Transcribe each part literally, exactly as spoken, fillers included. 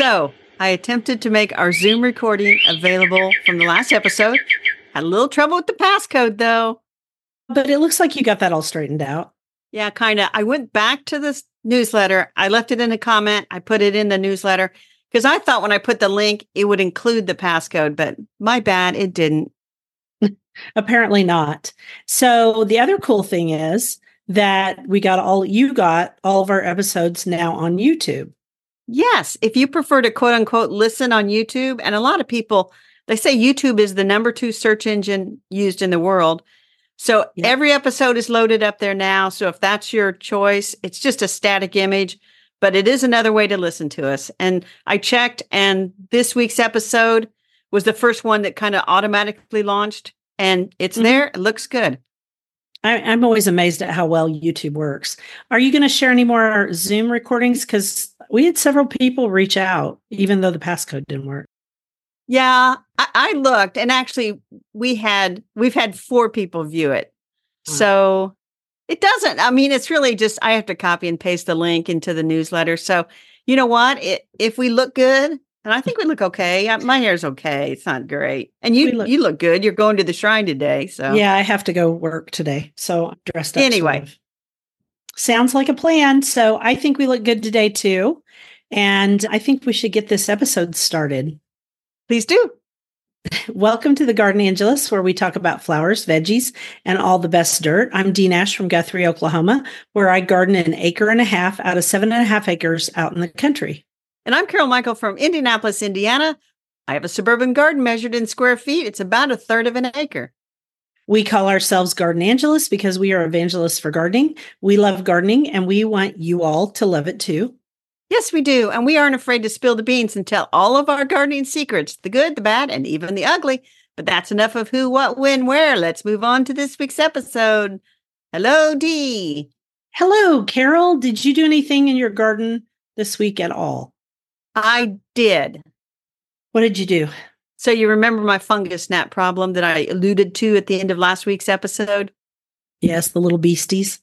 So I attempted to make our Zoom recording available from the last episode. Had a little trouble with the passcode, though. But it looks like you got that all straightened out. Yeah, kind of. I went back to this newsletter. I left it in a comment. I put it in the newsletter because I thought when I put the link, it would include the passcode. But my bad, it didn't. Apparently not. So the other cool thing is that we got all, you got all of our episodes now on YouTube. Yes. If you prefer to quote unquote, listen on YouTube. And a lot of people, they say YouTube is the number two search engine used in the world. So yeah. Every episode is loaded up there now. So if that's your choice, it's just a static image, but it is another way to listen to us. And I checked, and this week's episode was the first one that kind of automatically launched, and it's mm-hmm. there. It looks good. I, I'm always amazed at how well YouTube works. Are you going to share any more Zoom recordings? Because we had several people reach out, even though the passcode didn't work. Yeah, I, I looked, and actually, we had we've had four people view it. Mm-hmm. So it doesn't. I mean, it's really just I have to copy and paste the link into the newsletter. So you know what? It, if we look good, and I think we look okay. My hair's okay. It's not great. And you look, you look good. You're going to the shrine today. So yeah, I have to go work today. So I'm dressed up. Anyway. Sort of. Sounds like a plan. So I think we look good today too. And I think we should get this episode started. Please do. Welcome to the Garden Angelus, where we talk about flowers, veggies, and all the best dirt. I'm Dee Nash from Guthrie, Oklahoma, where I garden an acre and a half out of seven and a half acres out in the country. And I'm Carol Michael from Indianapolis, Indiana. I have a suburban garden measured in square feet. It's about a third of an acre. We call ourselves Garden Angelus because we are evangelists for gardening. We love gardening, and we want you all to love it too. Yes, we do. And we aren't afraid to spill the beans and tell all of our gardening secrets, the good, the bad, and even the ugly. But that's enough of who, what, when, where. Let's move on to this week's episode. Hello, Dee. Hello, Carol. Did you do anything in your garden this week at all? I did. What did you do? So you remember my fungus gnat problem that I alluded to at the end of last week's episode? Yes, the little beasties.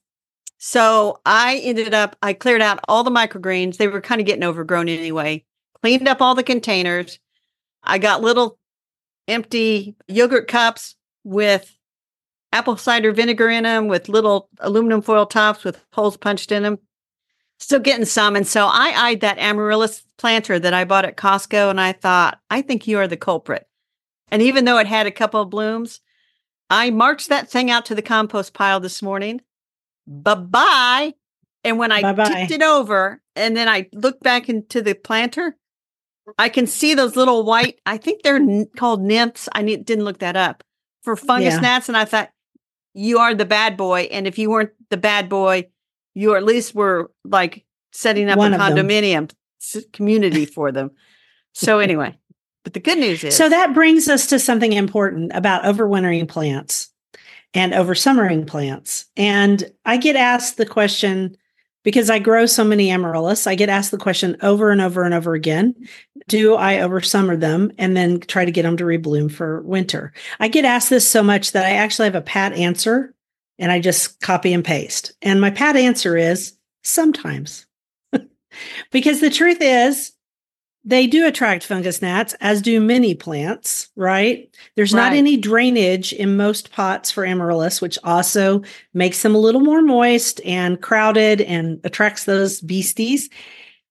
So I ended up, I cleared out all the microgreens. They were kind of getting overgrown anyway. Cleaned up all the containers. I got little empty yogurt cups with apple cider vinegar in them, with little aluminum foil tops with holes punched in them. Still getting some. And so I eyed that amaryllis planter that I bought at Costco, and I thought, I think you are the culprit. And even though it had a couple of blooms, I marched that thing out to the compost pile this morning. Bye-bye. And when I Bye-bye. tipped it over and then I looked back into the planter, I can see those little white, I think they're n- called nymphs. I need, didn't look that up for fungus yeah. gnats. And I thought, you are the bad boy. And if you weren't the bad boy, you at least were like setting up One a condominium s- community for them. So anyway, but the good news is. So that brings us to something important about overwintering plants and oversummering plants. And I get asked the question, because I grow so many amaryllis, I get asked the question over and over and over again, do I oversummer them and then try to get them to rebloom for winter? I get asked this so much that I actually have a pat answer. And I just copy and paste. And my pat answer is sometimes. Because the truth is, they do attract fungus gnats, as do many plants, right? There's right. not any drainage in most pots for amaryllis, which also makes them a little more moist and crowded and attracts those beasties.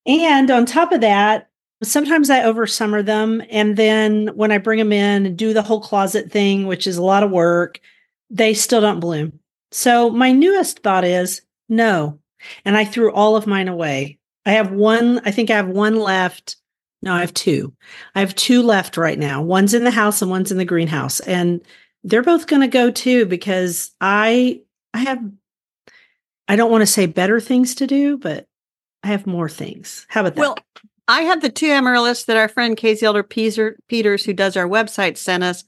And on top of that, sometimes I oversummer them. And then when I bring them in and do the whole closet thing, which is a lot of work, they still don't bloom. So my newest thought is no. And I threw all of mine away. I have one, I think I have one left. No, I have two. I have two left right now. One's in the house and one's in the greenhouse. And they're both going to go too, because I, I have, I don't want to say better things to do, but I have more things. How about that? Well, I have the two amaryllis that our friend Casey Elder Peters, who does our website, sent us.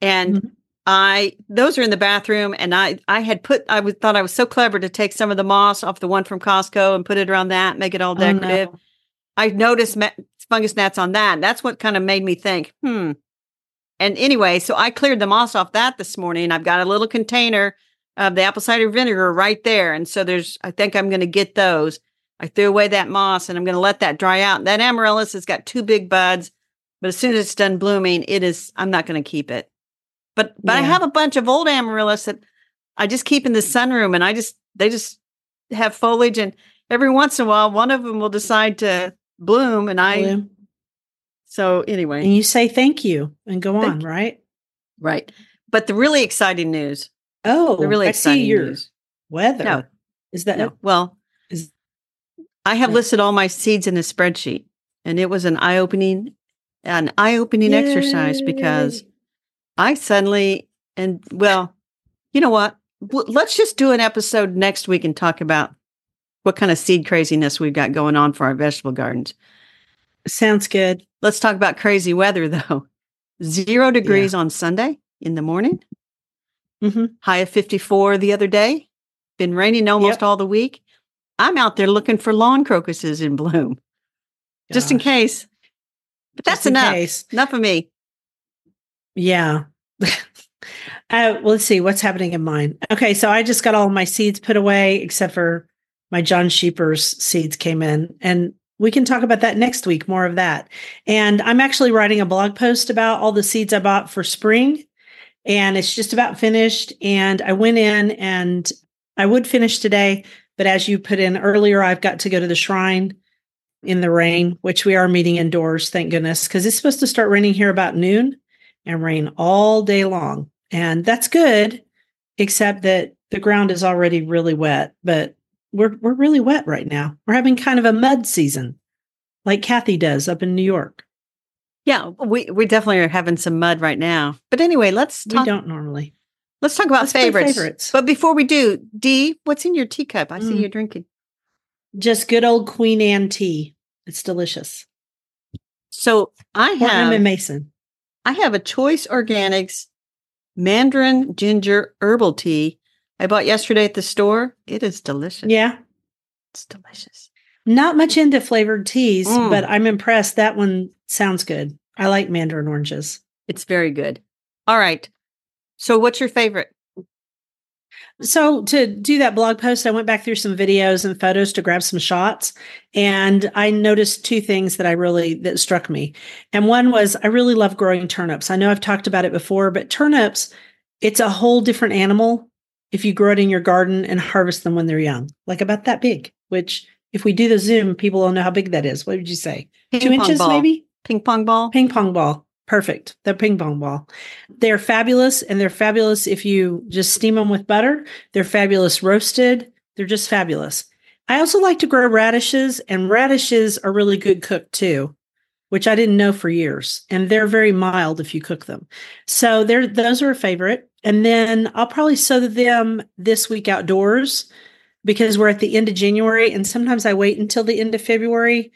And mm-hmm. I, those are in the bathroom, and I, I had put, I was, thought I was so clever to take some of the moss off the one from Costco and put it around that, make it all decorative. Oh, no. I noticed ma- fungus gnats on that. That's what kind of made me think, hmm. And anyway, so I cleared the moss off that this morning. I've got a little container of the apple cider vinegar right there. And so there's, I think I'm going to get those. I threw away that moss and I'm going to let that dry out. That amaryllis has got two big buds, but as soon as it's done blooming, it is, I'm not going to keep it. But, but yeah. I have a bunch of old amaryllis that I just keep in the sunroom, and I just, they just have foliage, and every once in a while, one of them will decide to bloom. And I, bloom. so anyway. And you say, thank you and go thank on, you. right? Right. But the really exciting news. Oh, the really I exciting see your news. Weather. No. Is that? No. Well, is, I have listed all my seeds in a spreadsheet, and it was an eye-opening, an eye-opening Yay. exercise, because I suddenly, and well, you know what? Let's just do an episode next week and talk about what kind of seed craziness we've got going on for our vegetable gardens. Sounds good. Let's talk about crazy weather, though. Zero degrees yeah. on Sunday in the morning. Mm-hmm. High of fifty-four the other day. Been raining almost yep. all the week. I'm out there looking for lawn crocuses in bloom. Gosh. Just in case. But that's enough. Case. Enough of me. Yeah. Uh, well, let's see what's happening in mine. Okay, so I just got all my seeds put away, except for my John Scheepers seeds came in, and we can talk about that next week, more of that. And I'm actually writing a blog post about all the seeds I bought for spring, and it's just about finished. And I went in, and I would finish today, but as you put in earlier, I've got to go to the shrine in the rain, which we are meeting indoors, thank goodness, because it's supposed to start raining here about noon and rain all day long. And that's good, except that the ground is already really wet, but we're we're really wet right now. We're having kind of a mud season, like Kathy does up in New York. Yeah, we, we definitely are having some mud right now. But anyway, let's talk. We don't normally. Let's talk about let's favorites. favorites. But before we do, Dee, what's in your teacup? I mm. see you're drinking. Just good old Queen Anne tea. It's delicious. So I have and Mason. I have a Choice Organics Mandarin Ginger Herbal Tea I bought yesterday at the store. It is delicious. Yeah. It's delicious. Not much into flavored teas, mm. but I'm impressed. That one sounds good. I like mandarin oranges. It's very good. All right. So what's your favorite? So to do that blog post, I went back through some videos and photos to grab some shots. And I noticed two things that I really, that struck me. And one was, I really love growing turnips. I know I've talked about it before, but turnips, it's a whole different animal if you grow it in your garden and harvest them when they're young, like about that big, which if we do the Zoom, people will know how big that is. What would you say? Ping Two inches, ball. maybe? Ping pong ball. Ping pong ball. Perfect. The ping pong ball. They're fabulous. And they're fabulous if you just steam them with butter. They're fabulous roasted. They're just fabulous. I also like to grow radishes, and radishes are really good cooked too, which I didn't know for years. And they're very mild if you cook them. So they're, those are a favorite. And then I'll probably sow them this week outdoors because we're at the end of January. And sometimes I wait until the end of February.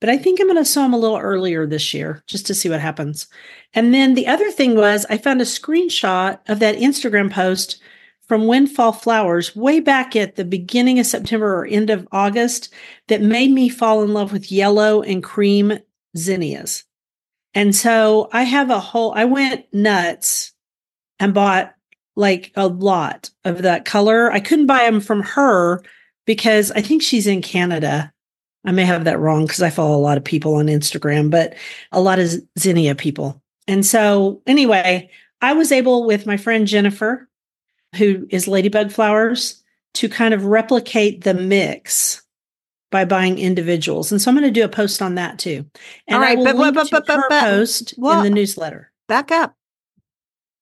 But I think I'm going to sow them a little earlier this year just to see what happens. And then the other thing was, I found a screenshot of that Instagram post from Windfall Flowers way back at the beginning of September or end of August that made me fall in love with yellow and cream zinnias. And so I have a whole, I went nuts and bought like a lot of that color. I couldn't buy them from her because I think she's in Canada. I may have that wrong because I follow a lot of people on Instagram, but a lot of zinnia people. And so anyway, I was able with my friend Jennifer, who is Ladybug Flowers, to kind of replicate the mix by buying individuals. And so I'm going to do a post on that too. And all right, I will but, link but, but, to but, her but, post well, in the newsletter. Back up.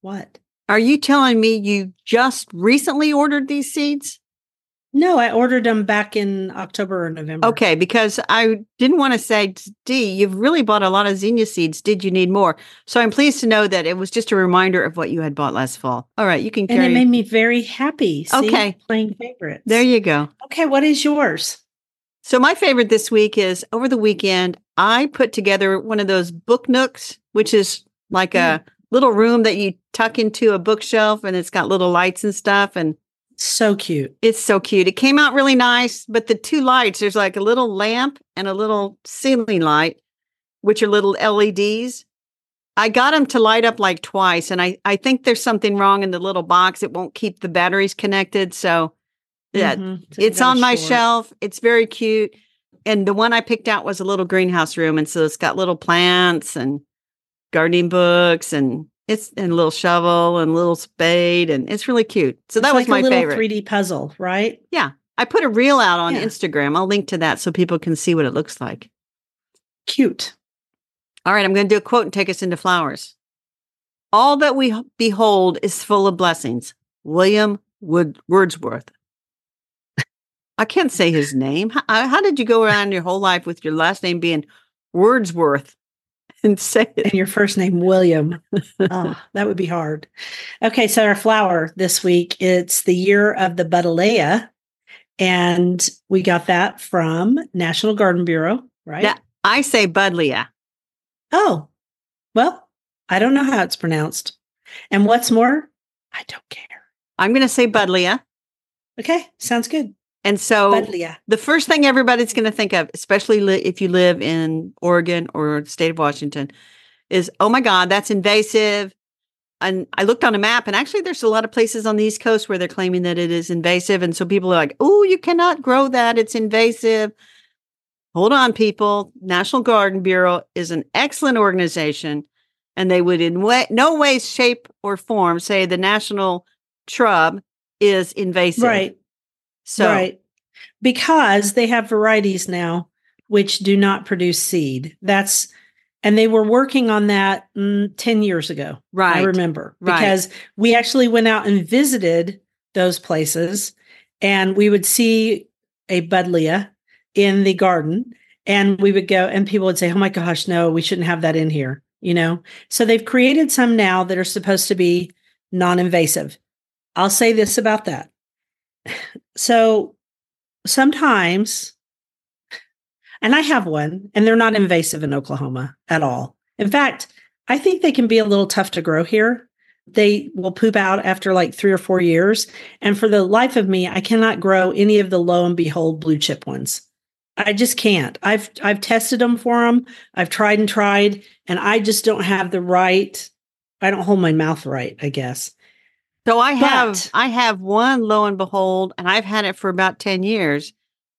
What? Are you telling me you just recently ordered these seeds? No, I ordered them back in October or November. Okay, because I didn't want to say, Dee, you've really bought a lot of zinnia seeds. Did you need more? So I'm pleased to know that it was just a reminder of what you had bought last fall. All right, you can carry. And it made me very happy. See? Okay. Playing favorites. There you go. Okay, what is yours? So my favorite this week is, over the weekend, I put together one of those book nooks, which is like mm. a little room that you tuck into a bookshelf, and it's got little lights and stuff, and so cute. It's so cute. It came out really nice, but the two lights, there's like a little lamp and a little ceiling light, which are little L E Ds. I got them to light up like twice, and I, I think there's something wrong in the little box. It won't keep the batteries connected. So yeah, mm-hmm. it's, it's on my short. shelf. It's very cute. And the one I picked out was a little greenhouse room. And so it's got little plants and gardening books and it's and a little shovel and a little spade. And it's really cute. So that was my favorite. It's like a little three D puzzle, right? Yeah. I put a reel out on yeah. Instagram. I'll link to that so people can see what it looks like. Cute. All right. I'm going to do a quote and take us into flowers. All that we behold is full of blessings. William Wood- Wordsworth. I can't say his name. How, how did you go around your whole life with your last name being Wordsworth and say it? And your first name, William. Oh, that would be hard. Okay, so our flower this week, it's the year of the Buddleia. And we got that from National Garden Bureau, right? Now, I say Buddleia. Oh, well, I don't know how it's pronounced. And what's more, I don't care. I'm going to say Buddleia. Okay, sounds good. And so Buddleia. The first thing everybody's going to think of, especially li- if you live in Oregon or the state of Washington, is, oh, my God, that's invasive. And I looked on a map, and actually there's a lot of places on the East Coast where they're claiming that it is invasive. And so people are like, oh, you cannot grow that. It's invasive. Hold on, people. National Garden Bureau is an excellent organization, and they would in way- no way, shape, or form say the national shrub is invasive. Right. So, right, because they have varieties now which do not produce seed. That's and they were working on that mm, ten years ago. Right, I remember right. because we actually went out and visited those places, and we would see a Buddleia in the garden, and we would go, and people would say, "Oh my gosh, no, we shouldn't have that in here." You know, so they've created some now that are supposed to be non-invasive. I'll say this about that. So sometimes, and I have one, and they're not invasive in Oklahoma at all. In fact, I think they can be a little tough to grow here. They will poop out after like three or four years. And for the life of me, I cannot grow any of the Lo and Behold Blue Chip ones. I just can't. I've I've tested them for them. I've tried and tried, and I just don't have the right. I don't hold my mouth right, I guess. So I have but, I have one Lo and Behold, and I've had it for about ten years,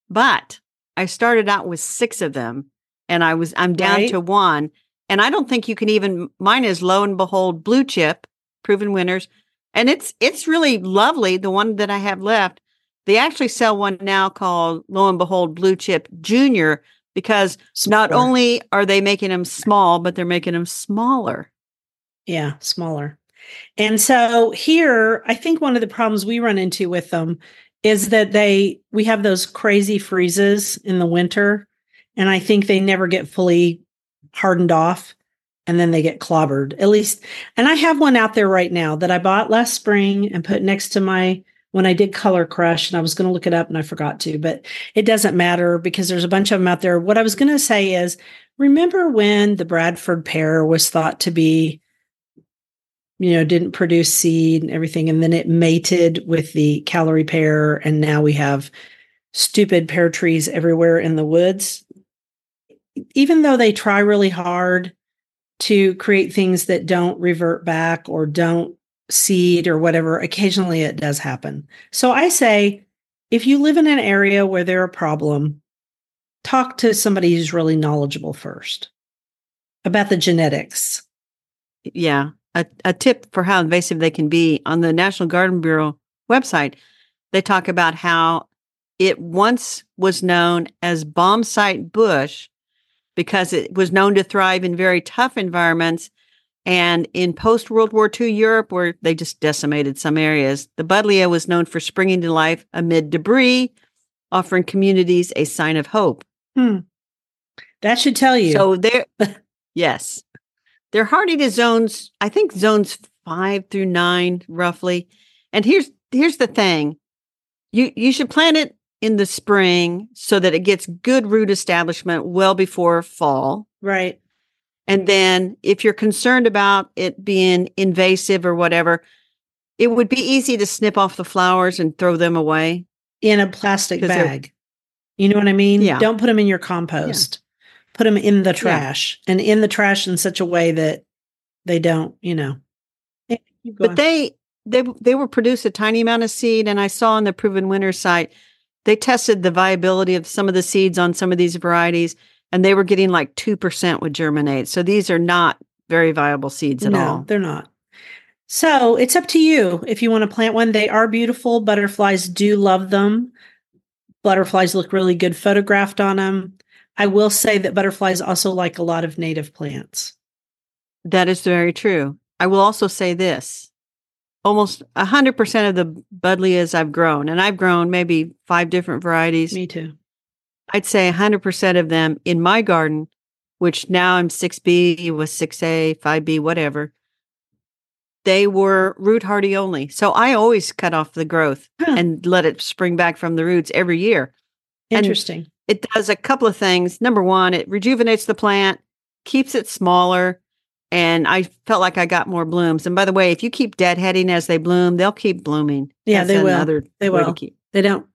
but I started out with six of them, and I was I'm down right? to one, and I don't think you can even, mine is Lo and Behold Blue Chip, Proven Winners, and it's it's really lovely, the one that I have left. They actually sell one now called Lo and Behold Blue Chip Junior, because smaller. Not only are they making them small, but they're making them smaller. Yeah, smaller. And so here, I think one of the problems we run into with them is that they we have those crazy freezes in the winter, and I think they never get fully hardened off, and then they get clobbered, at least. And I have one out there right now that I bought last spring and put next to my, when I did Color Crush, and I was going to look it up and I forgot to, but it doesn't matter because there's a bunch of them out there. What I was going to say is, remember when the Bradford pear was thought to be, you know, didn't produce seed and everything. And then it mated with the callery pear. And now we have stupid pear trees everywhere in the woods. Even though they try really hard to create things that don't revert back or don't seed or whatever, occasionally it does happen. So I say, if you live in an area where there's a problem, talk to somebody who's really knowledgeable first about the genetics. Yeah. A, a tip for how invasive they can be. On the National Garden Bureau website, they talk about how it once was known as bomb site bush because it was known to thrive in very tough environments. And in post-World War Two Europe, where they just decimated some areas, the Buddleia was known for springing to life amid debris, offering communities a sign of hope. Hmm. That should tell you. So there, yes. They're hardy to zones, I think zones five through nine, roughly. And here's here's the thing. You you should plant it in the spring so that it gets good root establishment well before fall. Right. And then if you're concerned about it being invasive or whatever, it would be easy to snip off the flowers and throw them away. In a plastic bag. You know what I mean? Yeah. Don't put them in your compost. Yeah. Put them in the trash yeah. and in the trash in such a way that they don't, you know. But they, they they were produced a tiny amount of seed. And I saw on the Proven Winners site, they tested the viability of some of the seeds on some of these varieties, and they were getting like two percent would germinate. So these are not very viable seeds at no, all. No, they're not. So it's up to you if you want to plant one. They are beautiful. Butterflies do love them. Butterflies look really good photographed on them. I will say that butterflies also like a lot of native plants. That is very true. I will also say this. Almost one hundred percent of the Buddleias I've grown, and I've grown maybe five different varieties. Me too. I'd say one hundred percent of them in my garden, which now I'm six B, was six A, five B, whatever. They were root hardy only. So I always cut off the growth huh. and let it spring back from the roots every year. Interesting. And it does a couple of things. Number one, it rejuvenates the plant, keeps it smaller, and I felt like I got more blooms. And by the way, if you keep deadheading as they bloom, they'll keep blooming. Yeah, that's they will. They will. Keep. They don't.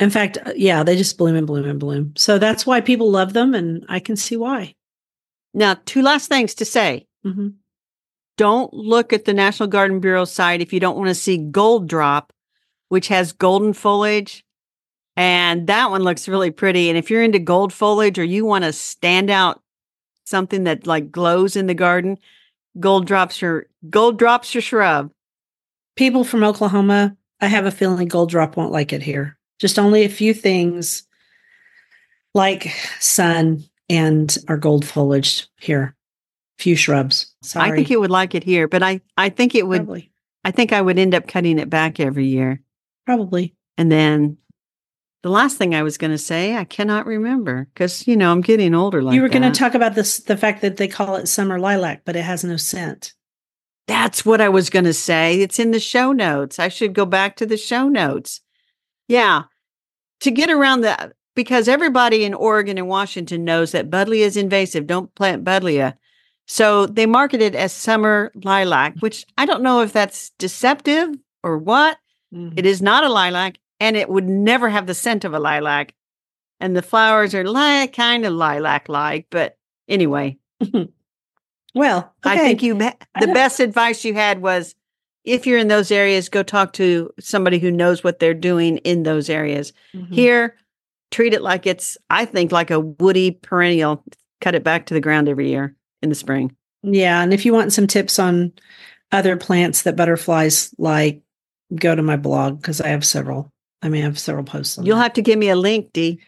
In fact, yeah, they just bloom and bloom and bloom. So that's why people love them, and I can see why. Now, two last things to say. Mm-hmm. Don't look at the National Garden Bureau site if you don't want to see Gold Drop, which has golden foliage. And that one looks really pretty. And if you're into gold foliage or you want to stand out something that like glows in the garden, Gold Drop's your Gold Drop's your shrub. People from Oklahoma, I have a feeling Gold Drop won't like it here. Just only a few things like sun and our gold foliage here. Few shrubs. Sorry. I think you would like it here, but I, I think it would. Probably. I think I would end up cutting it back every year. Probably. And then the last thing I was going to say, I cannot remember because, you know, I'm getting older. Like You were going to talk about this, the fact that they call it summer lilac, but it has no scent. That's what I was going to say. It's in the show notes. I should go back to the show notes. Yeah. To get around that, because everybody in Oregon and Washington knows that Buddleia is invasive. Don't plant Buddleia. So they market it as summer lilac, which I don't know if that's deceptive or what. Mm-hmm. It is not a lilac, and it would never have the scent of a lilac. And the flowers are like kind of lilac-like, but anyway. Well, okay. I think you the I best advice you had was, if you're in those areas, go talk to somebody who knows what they're doing in those areas. Mm-hmm. Here, treat it like it's, I think, like a woody perennial. Cut it back to the ground every year in the spring. Yeah. And if you want some tips on other plants that butterflies like, go to my blog because I have several. I mean, I have several posts on You'll that. Have to give me a link, Dee.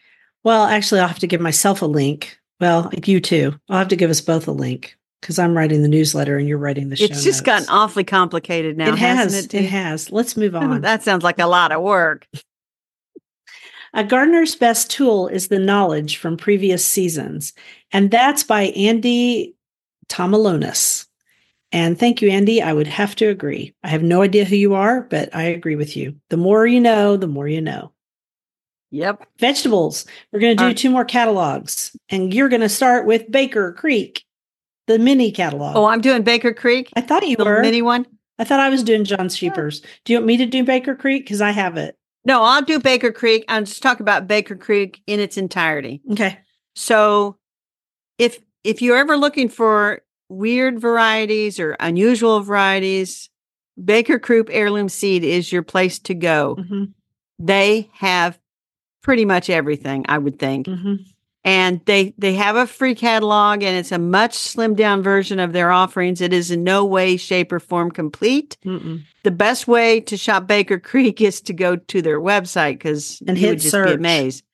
Well, actually, I'll have to give myself a link. Well, you too. I'll have to give us both a link. Because I'm writing the newsletter and you're writing the show notes. It's just gotten awfully complicated now. It has. Hasn't it? It has. Let's move on. That sounds like a lot of work. A gardener's best tool is the knowledge from previous seasons. And that's by Andy Tomalonis. And thank you, Andy. I would have to agree. I have no idea who you are, but I agree with you. The more you know, the more you know. Yep. Vegetables. We're going to do Our- two more catalogs. And you're going to start with Baker Creek. The mini catalog. Oh, I'm doing Baker Creek. I thought you the were. Mini one. I thought I was doing John Scheepers. Do you want me to do Baker Creek? Because I have it. No, I'll do Baker Creek. I'll just talk about Baker Creek in its entirety. Okay. So if if you're ever looking for weird varieties or unusual varieties, Baker Creek Heirloom Seed is your place to go. Mm-hmm. They have pretty much everything, I would think. Mm-hmm. And they, they have a free catalog, and it's a much slimmed down version of their offerings. It is in no way, shape, or form complete. Mm-mm. The best way to shop Baker Creek is to go to their website because you hit would just search. Be amazed.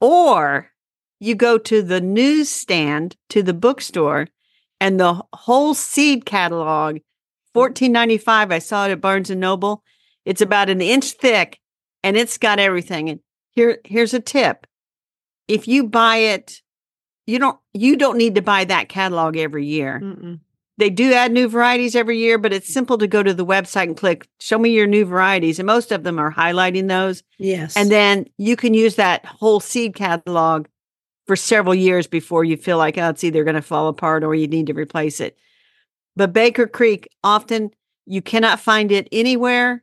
Or you go to the newsstand, to the bookstore, and the whole seed catalog, fourteen ninety-five. I saw it at Barnes and Noble. It's about an inch thick, and it's got everything. And here here's a tip. If you buy it, you don't you don't need to buy that catalog every year. Mm-mm. They do add new varieties every year, but it's simple to go to the website and click, show me your new varieties. And most of them are highlighting those. Yes. And then you can use that whole seed catalog for several years before you feel like, oh, it's either going to fall apart or you need to replace it. But Baker Creek, often you cannot find it anywhere.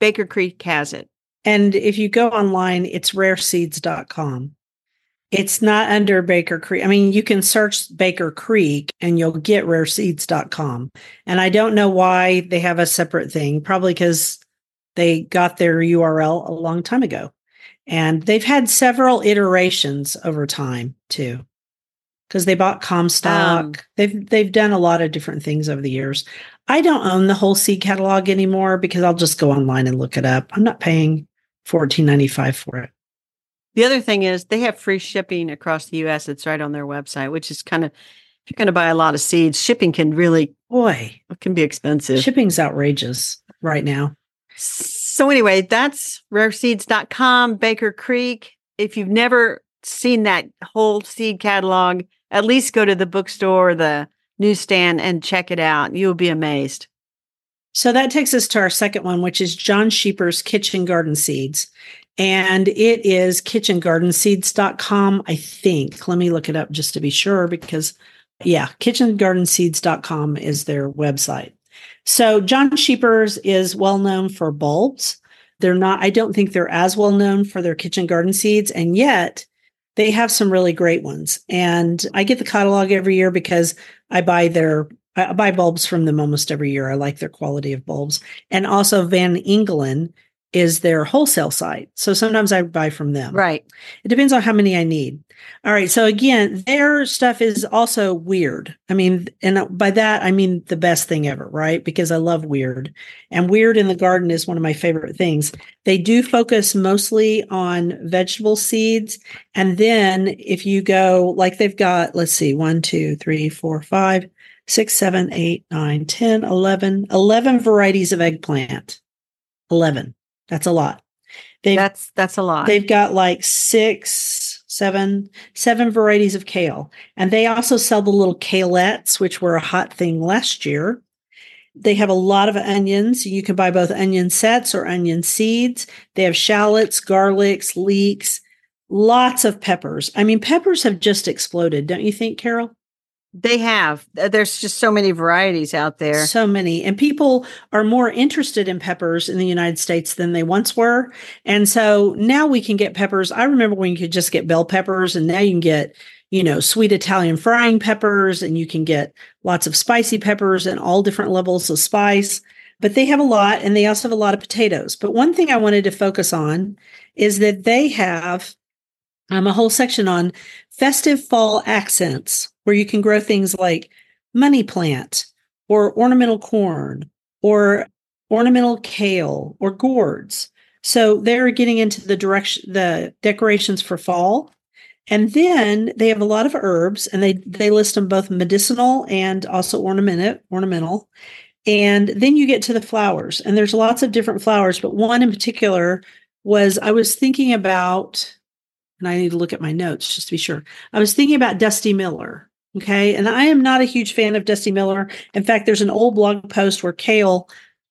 Baker Creek has it. And if you go online, it's rare seeds dot com. It's not under Baker Creek. I mean, you can search Baker Creek and you'll get rare seeds dot com. And I don't know why they have a separate thing, probably because They got their U R L a long time ago. And they've had several iterations over time, too, because they bought Comstock. Um, they've they've done a lot of different things over the years. I don't own the whole seed catalog anymore because I'll just go online and look it up. I'm not paying fourteen ninety-five for it. The other thing is they have free shipping across the U S. It's right on their website, which is kind of, if you're going to buy a lot of seeds, shipping can really, boy, it can be expensive. Shipping's outrageous right now. So anyway, that's rare seeds dot com, Baker Creek. If you've never seen that whole seed catalog, at least go to the bookstore or the newsstand and check it out. You'll be amazed. So that takes us to our second one, which is John Scheepers Kitchen Garden Seeds. And it is kitchen garden seeds dot com, I think. Let me look it up just to be sure because, yeah, kitchen garden seeds dot com is their website. So John Scheepers is well known for bulbs. They're not, I don't think they're as well known for their kitchen garden seeds. And yet they have some really great ones. And I get the catalog every year because I buy their, I buy bulbs from them almost every year. I like their quality of bulbs. And also Van Engelen is their wholesale site. So sometimes I buy from them. Right. It depends on how many I need. All right. So again, their stuff is also weird. I mean, and by that, I mean the best thing ever, right? Because I love weird. And weird in the garden is one of my favorite things. They do focus mostly on vegetable seeds. And then if you go, like they've got, let's see, one, two, three, four, five, six, seven, eight, nine, ten, eleven, eleven varieties of eggplant. eleven. That's a lot. They've, that's that's a lot. They've got like six, seven, seven varieties of kale. And they also sell the little kalettes, which were a hot thing last year. They have a lot of onions. You can buy both onion sets or onion seeds. They have shallots, garlics, leeks, lots of peppers. I mean, peppers have just exploded, don't you think, Carol? They have. There's just so many varieties out there. So many. And people are more interested in peppers in the United States than they once were. And so now we can get peppers. I remember when you could just get bell peppers, and now you can get, you know, sweet Italian frying peppers, and you can get lots of spicy peppers and all different levels of spice. But they have a lot, and they also have a lot of potatoes. But one thing I wanted to focus on is that they have um, a whole section on festive fall accents, where you can grow things like money plant or ornamental corn or ornamental kale or gourds. So they're getting into the direction, the decorations for fall. And then they have a lot of herbs, and they, they list them both medicinal and also ornament, ornamental. And then you get to the flowers, and there's lots of different flowers, but one in particular was, I was thinking about, and I need to look at my notes just to be sure. I was thinking about Dusty Miller. Okay. And I am not a huge fan of Dusty Miller. In fact, there's an old blog post where Kale,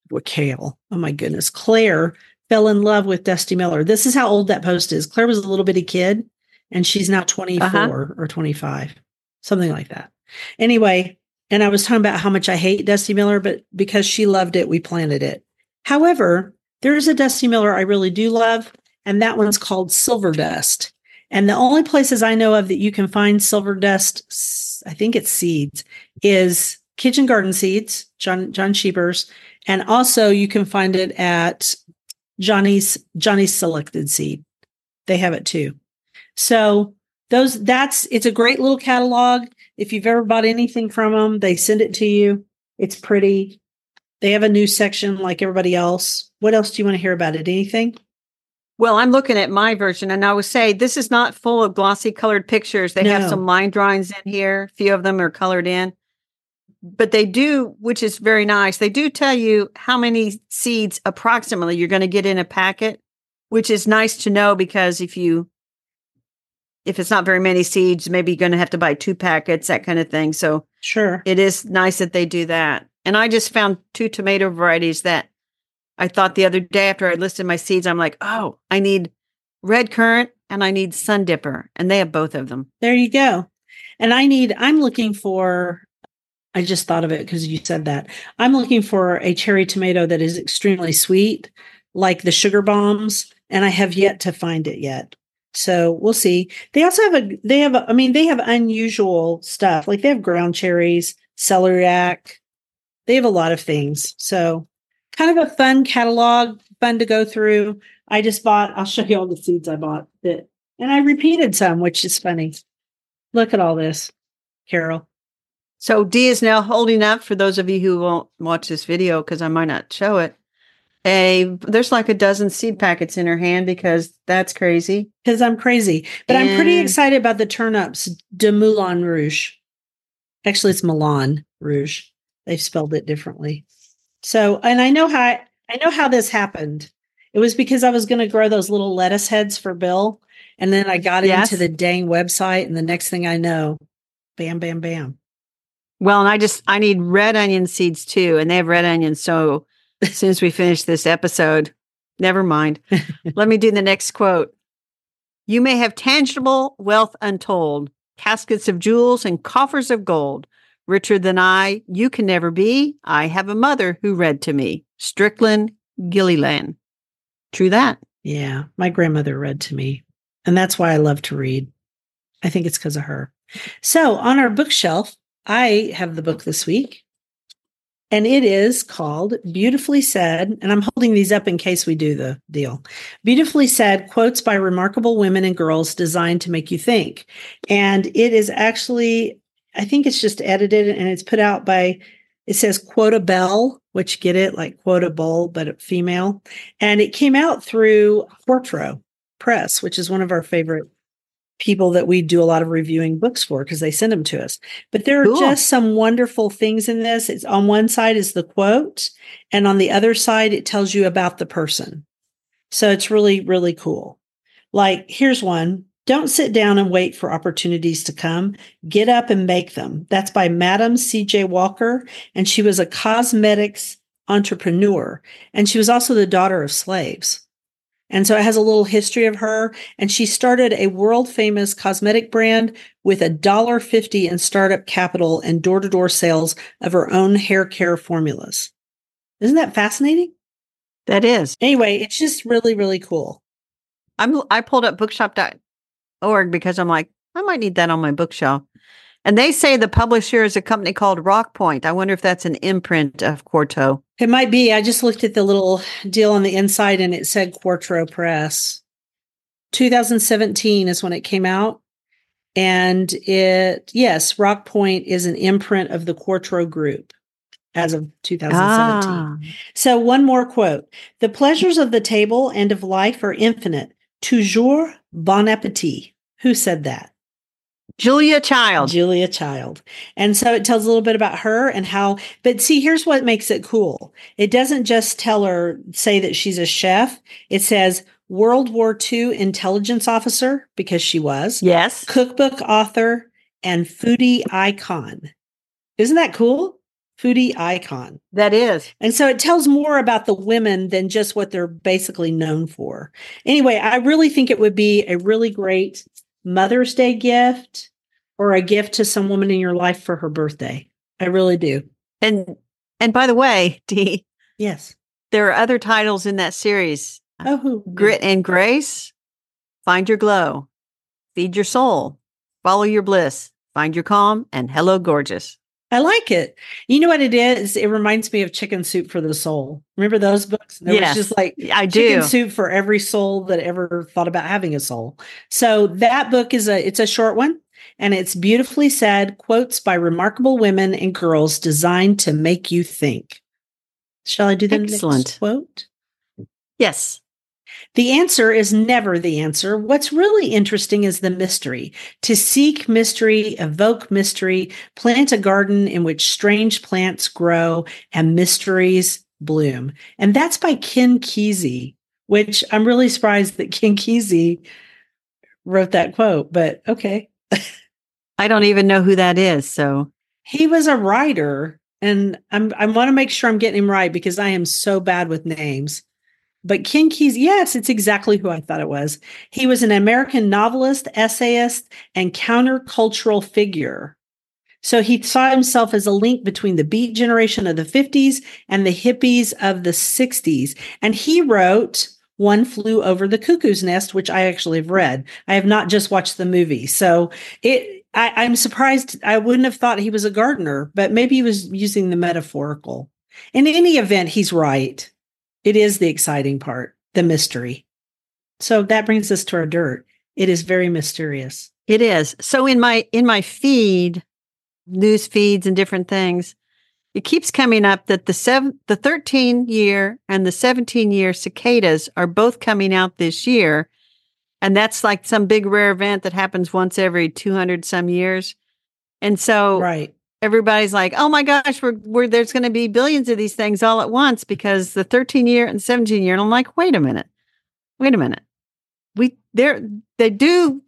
where Kale, oh my goodness, Claire fell in love with Dusty Miller. This is how old that post is. Claire was a little bitty kid, and she's now twenty-four uh-huh. or twenty-five, something like that. Anyway, and I was talking about how much I hate Dusty Miller, but because she loved it, we planted it. However, there is a Dusty Miller I really do love, and that one's called Silver Dust. And the only places I know of that you can find Silver Dust, I think it's seeds, is Kitchen Garden Seeds, John John Scheepers, and also you can find it at Johnny's Johnny's Selected Seed. They have it too. So those that's it's a great little catalog. If you've ever bought anything from them, they send it to you. It's pretty. They have a new section like everybody else. What else do you want to hear about it? Anything? Well, I'm looking at my version, and I would say this is not full of glossy colored pictures. They no. have some line drawings in here. A few of them are colored in. But they do, which is very nice, they do tell you how many seeds approximately you're going to get in a packet, which is nice to know because if you, if it's not very many seeds, maybe you're going to have to buy two packets, that kind of thing. So sure, it is nice that they do that. And I just found two tomato varieties that I thought the other day after I listed my seeds, I'm like, oh, I need red currant and I need sun dipper. And they have both of them. There you go. And I need, I'm looking for, I just thought of it because you said that. I'm looking for a cherry tomato that is extremely sweet, like the sugar bombs. And I have yet to find it yet. So we'll see. They also have a, they have, a, I mean, they have unusual stuff. Like they have ground cherries, celeriac. They have a lot of things. So kind of a fun catalog, fun to go through. I just bought, I'll show you all the seeds I bought. That, and I repeated some, which is funny. Look at all this, Carol. So Dee is now holding up, for those of you who won't watch this video because I might not show it, a there's like a dozen seed packets in her hand, because that's crazy. Because I'm crazy. But and I'm pretty excited about the turnips de Moulin Rouge. Actually, it's Milan Rouge. They've spelled it differently. So, and I know how I, I know how this happened. It was because I was going to grow those little lettuce heads for Bill. And then I got yes. into the dang website. And the next thing I know, bam, bam, bam. Well, and I just, I need red onion seeds too. And they have red onions. So as soon as we finish this episode, never mind. Let me do the next quote. You may have tangible wealth untold, caskets of jewels and coffers of gold. Richer than I, you can never be. I have a mother who read to me. Strickland, Gilliland. True that. Yeah, my grandmother read to me. And that's why I love to read. I think it's because of her. So on our bookshelf, I have the book this week. And it is called Beautifully Said. And I'm holding these up in case we do the deal. Beautifully Said, Quotes by Remarkable Women and Girls Designed to Make You Think. And it is actually... I think it's just edited and it's put out by, it says Quotabelle, which get it like Quotabelle, but female. And it came out through Quarto Press, which is one of our favorite people that we do a lot of reviewing books for because they send them to us. But there are cool. just some wonderful things in this. It's on one side is the quote, and on the other side, it tells you about the person. So it's really, really cool. Like, here's one. Don't sit down and wait for opportunities to come. Get up and make them. That's by Madam C J Walker, and she was a cosmetics entrepreneur, and she was also the daughter of slaves. And so it has a little history of her, and she started a world-famous cosmetic brand with a dollar fifty in startup capital and door-to-door sales of her own hair care formulas. Isn't that fascinating? That is. Anyway, it's just really, really cool. I'm, I pulled up bookshop dot com. Org because I'm like, I might need that on my bookshelf. And they say the publisher is a company called Rock Point. I wonder if that's an imprint of Quarto. It might be. I just looked at the little deal on the inside and it said Quarto Press. twenty seventeen is when it came out. And it, yes, Rock Point is an imprint of the Quarto Group as of two thousand seventeen. Ah. So one more quote. The pleasures of the table and of life are infinite. Toujours bon appétit. Who said that? Julia Child. Julia Child. And so it tells a little bit about her and how, but see, here's what makes it cool. It doesn't just tell her, say that she's a chef. It says World War Two intelligence officer, because she was. Yes. Cookbook author and foodie icon. Isn't that cool? Foodie icon. That is. And so it tells more about the women than just what they're basically known for. Anyway, I really think it would be a really great Mother's Day gift or a gift to some woman in your life for her birthday. I really do. And and by the way, Dee. Yes. There are other titles in that series. Oh, who? Grit and Grace, Find Your Glow, Feed Your Soul, Follow Your Bliss, Find Your Calm, and Hello Gorgeous. I like it. You know what it is? It reminds me of Chicken Soup for the Soul. Remember those books? It yes, was just like I do. Chicken Soup for every soul that ever thought about having a soul. So that book is a, it's a short one, and it's Beautifully Said, Quotes by Remarkable Women and Girls Designed to Make You Think. Shall I do the Excellent. next quote? Yes. The answer is never the answer. What's really interesting is the mystery. To seek mystery, evoke mystery, plant a garden in which strange plants grow and mysteries bloom. And that's by Ken Kesey, which I'm really surprised that Ken Kesey wrote that quote, but okay. I don't even know who that is, so. He was a writer, and I'm, I want to make sure I'm getting him right because I am so bad with names. But Ken Kesey, yes, it's exactly who I thought it was. He was an American novelist, essayist, and countercultural figure. So he saw himself as a link between the Beat generation of the fifties and the hippies of the sixties. And he wrote One Flew Over the Cuckoo's Nest, which I actually have read. I have not just watched the movie. So it, I, I'm surprised. I wouldn't have thought he was a gardener, but maybe he was using the metaphorical. In any event, he's right. It is the exciting part, the mystery. So that brings us to our dirt. It is very mysterious. It is. So in my in my feed, news feeds and different things, it keeps coming up that the seven, the thirteen-year and the seventeen-year cicadas are both coming out this year. And that's like some big rare event that happens once every two hundred some years. And so right. everybody's like, oh my gosh, we're, we're there's going to be billions of these things all at once because the thirteen-year and seventeen-year. And I'm like, wait a minute. Wait a minute. We they're, they do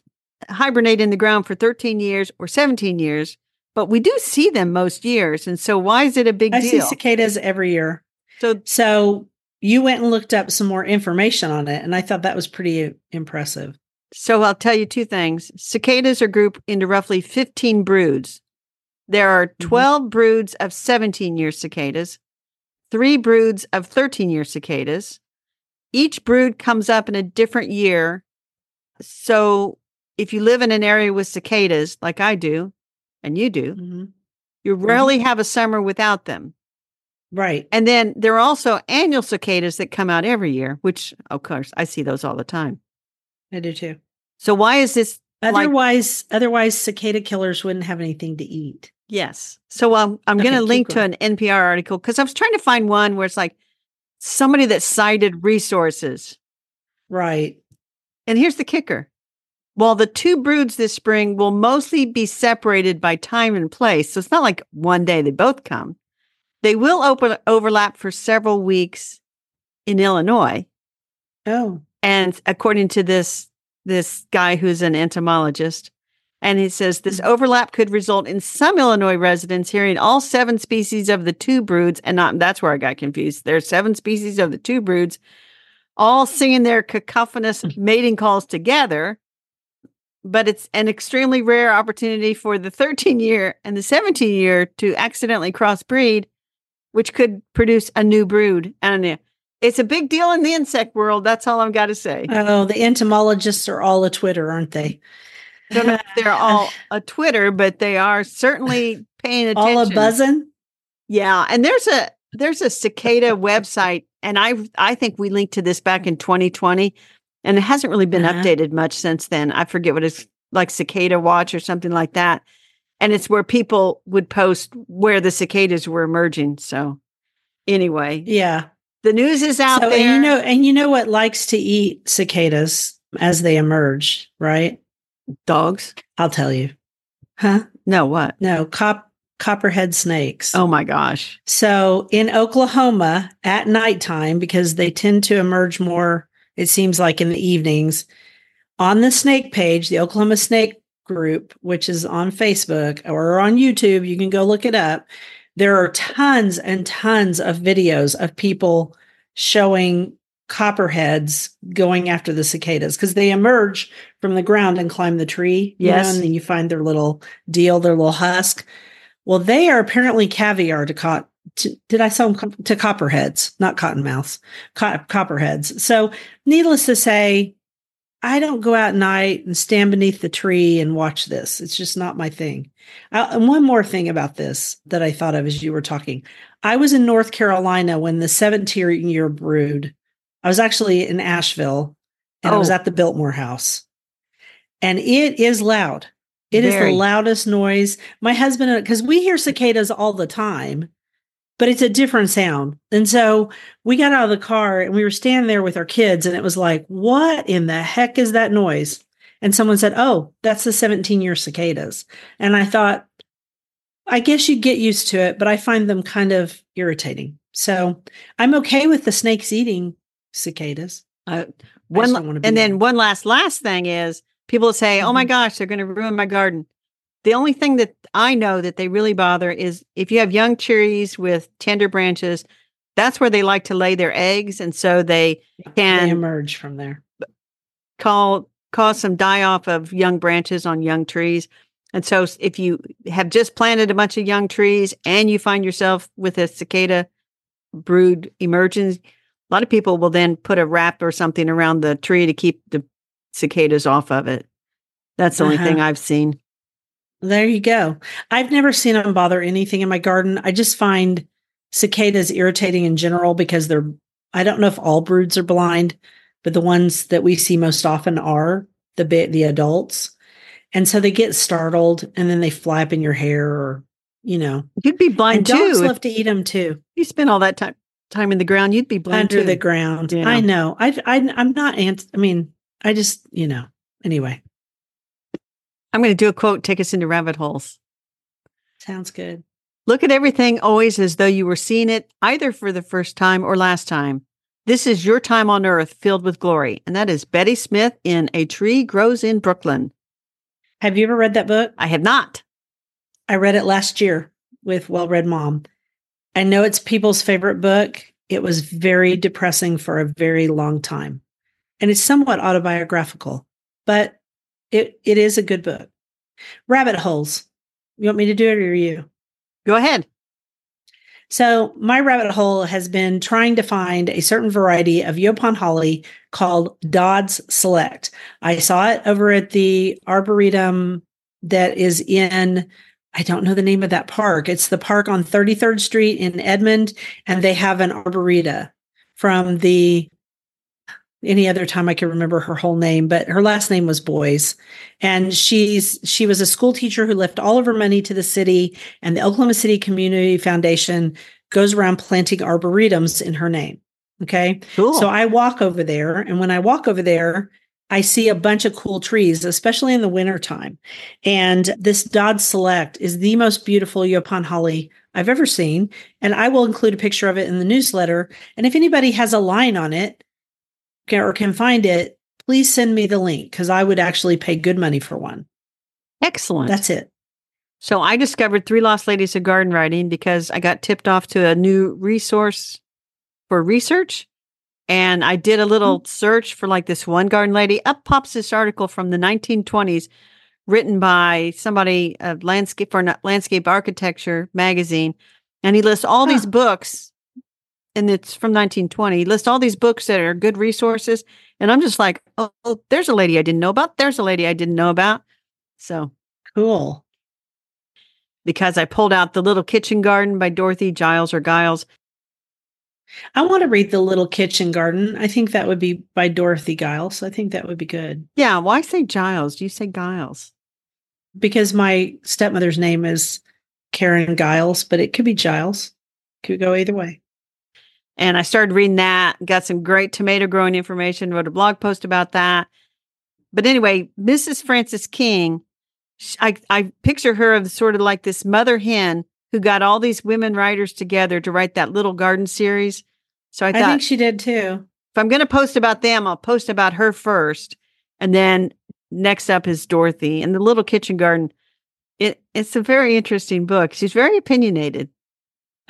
hibernate in the ground for thirteen years or seventeen years. But we do see them most years. And so why is it a big deal? I see cicadas every year. So so you went and looked up some more information on it. And I thought that was pretty impressive. So I'll tell you two things. Cicadas are grouped into roughly fifteen broods. There are twelve mm-hmm. broods of seventeen-year cicadas, three broods of thirteen-year cicadas. Each brood comes up in a different year. So if you live in an area with cicadas, like I do, and you do, mm-hmm. you rarely have a summer without them. Right. And then there are also annual cicadas that come out every year, which, of course, I see those all the time. I do too. So why is this? Otherwise, like, otherwise cicada killers wouldn't have anything to eat. Yes. So um, I'm okay, going to link to an N P R article because I was trying to find one where it's like somebody that cited resources. Right. And here's the kicker. While the two broods this spring will mostly be separated by time and place, so it's not like one day they both come, they will open, overlap for several weeks in Illinois. Oh. And according to this this guy who's an entomologist, and he says this overlap could result in some Illinois residents hearing all seven species of the two broods, and not, that's where I got confused. There are seven species of the two broods, all singing their cacophonous mating calls together. But it's an extremely rare opportunity for the thirteen-year and the seventeen-year to accidentally crossbreed, which could produce a new brood. And it's a big deal in the insect world. That's all I've got to say. Oh, the entomologists are all a Twitter, aren't they? I don't know if they're all a Twitter, but they are certainly paying attention. All a buzzing? Yeah. And there's a there's a cicada website, and I I think we linked to this back in twenty twenty. And it hasn't really been uh-huh. updated much since then. I forget what it's like, Cicada Watch or something like that. And it's where people would post where the cicadas were emerging. So anyway. Yeah. The news is out so, there. And you know, and you know what likes to eat cicadas as they emerge, right? Dogs? I'll tell you. Huh? No, what? No, cop copperhead snakes. Oh, my gosh. So in Oklahoma at nighttime, because they tend to emerge more, it seems like, in the evenings, on the snake page, the Oklahoma Snake Group, which is on Facebook or on YouTube, you can go look it up. There are tons and tons of videos of people showing copperheads going after the cicadas because they emerge from the ground and climb the tree. Yes. You know, and then you find their little deal, their little husk. Well, they are apparently caviar to caught. To, did I sell them to copperheads, not cottonmouths, co- copperheads. So needless to say, I don't go out at night and stand beneath the tree and watch this. It's just not my thing. I, and one more thing about this that I thought of as you were talking. I was in North Carolina when the seventeen-year brood, I was actually in Asheville, and oh. I was at the Biltmore House. And it is loud. It Very. is the loudest noise. My husband, because we hear cicadas all the time, but it's a different sound. And so we got out of the car and we were standing there with our kids, and it was like, what in the heck is that noise? And someone said, oh, that's the seventeen-year cicadas. And I thought, I guess you get used to it, but I find them kind of irritating. So I'm okay with the snakes eating cicadas. Uh, one, la- and there. then one last, last thing is people say, mm-hmm. oh my gosh, they're going to ruin my garden. The only thing that I know that they really bother is if you have young cherries with tender branches, that's where they like to lay their eggs. And so they can they emerge from there, call, cause some die off of young branches on young trees. And so if you have just planted a bunch of young trees and you find yourself with a cicada brood emergence, a lot of people will then put a wrap or something around the tree to keep the cicadas off of it. That's the only uh-huh. thing I've seen. There you go. I've never seen them bother anything in my garden. I just find cicadas irritating in general because they're, I don't know if all broods are blind, but the ones that we see most often are the ba- the adults. And so they get startled and then they fly up in your hair or, you know. You'd be blind and too. Dogs love to eat them too. You spend all that time time in the ground, you'd be blind Under too. the ground. Yeah. I know. I, I, I'm not, anti- I mean, I just, you know, anyway. I'm going to do a quote, take us into rabbit holes. Sounds good. Look at everything always as though you were seeing it either for the first time or last time. This is your time on earth filled with glory. And that is Betty Smith in A Tree Grows in Brooklyn. Have you ever read that book? I have not. I read it last year with Well-Read Mom. I know it's people's favorite book. It was very depressing for a very long time. And it's somewhat autobiographical, but it, it is a good book. Rabbit holes. You want me to do it or you? Go ahead. So my rabbit hole has been trying to find a certain variety of Yopon Holly called Dodd's Select. I saw it over at the Arboretum that is in, I don't know the name of that park. It's the park on thirty-third Street in Edmond, and they have an arboreta from the, any other time I can remember her whole name, but her last name was Boys. And she's she was a school teacher who left all of her money to the city, and the Oklahoma City Community Foundation goes around planting arboretums in her name. Okay. Cool. So I walk over there, and when I walk over there, I see a bunch of cool trees, especially in the wintertime. And this Dodd's Select is the most beautiful Yopon Holly I've ever seen. And I will include a picture of it in the newsletter. And if anybody has a line on it, or can find it, please send me the link because I would actually pay good money for one. Excellent. That's it. So I discovered Three Lost Ladies of Garden Writing because I got tipped off to a new resource for research. And I did a little mm-hmm. search for like this one garden lady. Up pops this article from the nineteen twenties written by somebody, a landscape or not landscape architecture magazine. And he lists all huh. these books. And it's from nineteen twenty. He lists all these books that are good resources. And I'm just like, oh, there's a lady I didn't know about. There's a lady I didn't know about. So cool. Because I pulled out The Little Kitchen Garden by Dorothy Giles or Giles. I want to read The Little Kitchen Garden. I think that would be by Dorothy Giles. I think that would be good. Yeah. Why say Giles? Do you say Giles? Because my stepmother's name is Karen Giles, but it could be Giles. Could go either way. And I started reading that, got some great tomato growing information, wrote a blog post about that. But anyway, Missus Frances King, she, I, I picture her as sort of like this mother hen who got all these women writers together to write that little garden series. So I thought, I think she did too. If I'm going to post about them, I'll post about her first. And then next up is Dorothy and The Little Kitchen Garden. It, it's a very interesting book. She's very opinionated.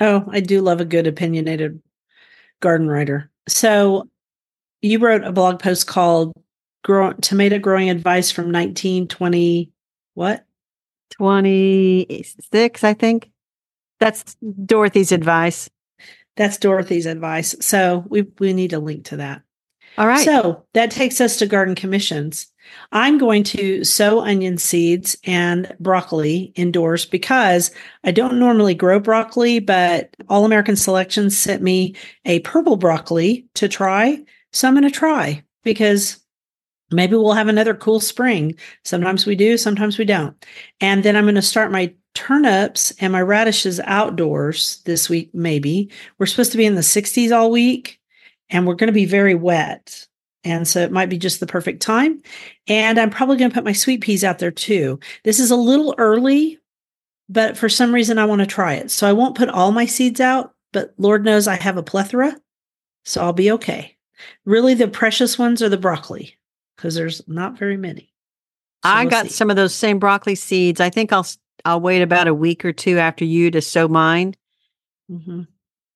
Oh, I do love a good opinionated garden writer. So you wrote a blog post called Grow- Tomato Growing Advice from nineteen twenty, what? twenty-six, I think. That's Dorothy's advice. That's Dorothy's advice. So we, we need a link to that. All right. So that takes us to garden commissions. I'm going to sow onion seeds and broccoli indoors because I don't normally grow broccoli, but All American Selection sent me a purple broccoli to try. So I'm going to try because maybe we'll have another cool spring. Sometimes we do, sometimes we don't. And then I'm going to start my turnips and my radishes outdoors this week, maybe. We're supposed to be in the sixties all week and we're going to be very wet. And so it might be just the perfect time. And I'm probably going to put my sweet peas out there too. This is a little early, but for some reason I want to try it. So I won't put all my seeds out, but Lord knows I have a plethora. So I'll be okay. Really, the precious ones are the broccoli because there's not very many. So I we'll got see. some of those same broccoli seeds. I think I'll I'll wait about a week or two after you to sow mine. Mm-hmm.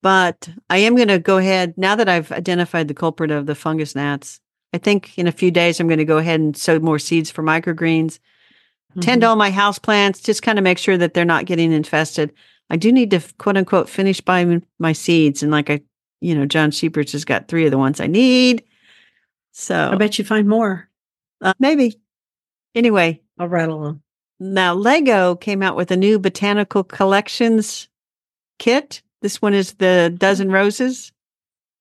But I am going to go ahead, now that I've identified the culprit of the fungus gnats, I think in a few days I'm going to go ahead and sow more seeds for microgreens, mm-hmm. tend to all my houseplants, just kind of make sure that they're not getting infested. I do need to, quote unquote, finish buying my seeds. And like I, you know, John Scheepers has got three of the ones I need. So I bet you find more. Uh, maybe. Anyway. I'll rattle them. Now, Lego came out with a new botanical collections kit. This one is the dozen roses.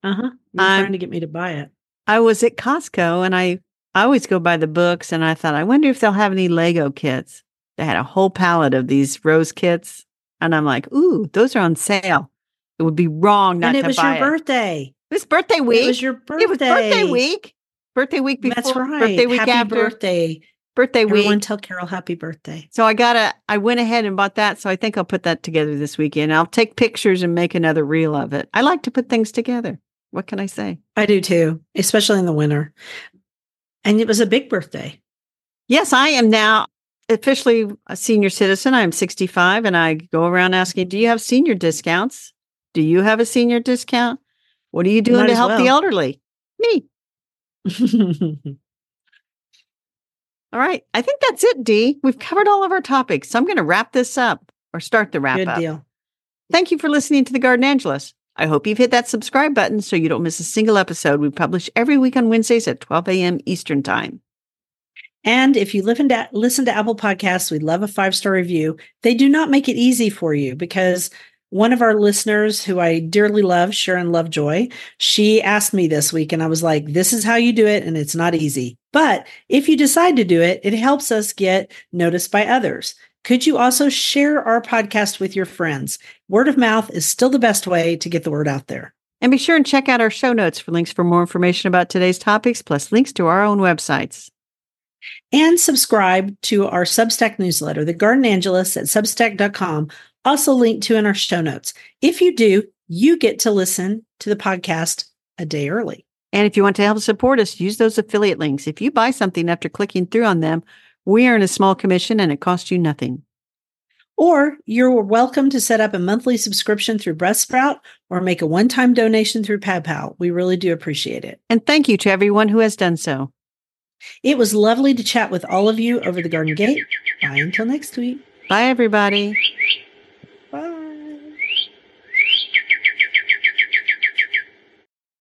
Uh-huh. You're I'm, trying to get me to buy it. I was at Costco, and I, I always go by the books, and I thought, I wonder if they'll have any Lego kits. They had a whole pallet of these rose kits, and I'm like, ooh, those are on sale. It would be wrong not to buy it. And it was your birthday. It was birthday week. It was your birthday. It was birthday week. Birthday week before. That's right. Birthday week happy after. Birthday. Birthday Everyone week. Everyone tell Carol happy birthday. So I got a, I went ahead and bought that. So I think I'll put that together this weekend. I'll take pictures and make another reel of it. I like to put things together. What can I say? I do too, especially in the winter. And it was a big birthday. Yes, I am now officially a senior citizen. I'm sixty-five, and I go around asking, do you have senior discounts? Do you have a senior discount? What are you doing to help well. the elderly? Me. All right. I think that's it, Dee. We've covered all of our topics. So I'm going to wrap this up or start the wrap Good up. Good deal. Thank you for listening to the Garden Angelus. I hope you've hit that subscribe button so you don't miss a single episode. We publish every week on Wednesdays at twelve a.m. Eastern Time. And if you live in da- listen to Apple Podcasts, we love a five-star review. They do not make it easy for you because one of our listeners who I dearly love, Sharon Lovejoy, she asked me this week, and I was like, this is how you do it, and it's not easy. But if you decide to do it, it helps us get noticed by others. Could you also share our podcast with your friends? Word of mouth is still the best way to get the word out there. And be sure and check out our show notes for links for more information about today's topics, plus links to our own websites. And subscribe to our Substack newsletter, The Garden Angelus, at substack dot com, also linked to in our show notes. If you do, you get to listen to the podcast a day early. And if you want to help support us, use those affiliate links. If you buy something after clicking through on them, we earn a small commission and it costs you nothing. Or you're welcome to set up a monthly subscription through Buzzsprout or make a one-time donation through PayPal. We really do appreciate it. And thank you to everyone who has done so. It was lovely to chat with all of you over the garden gate. Bye until next week. Bye, everybody.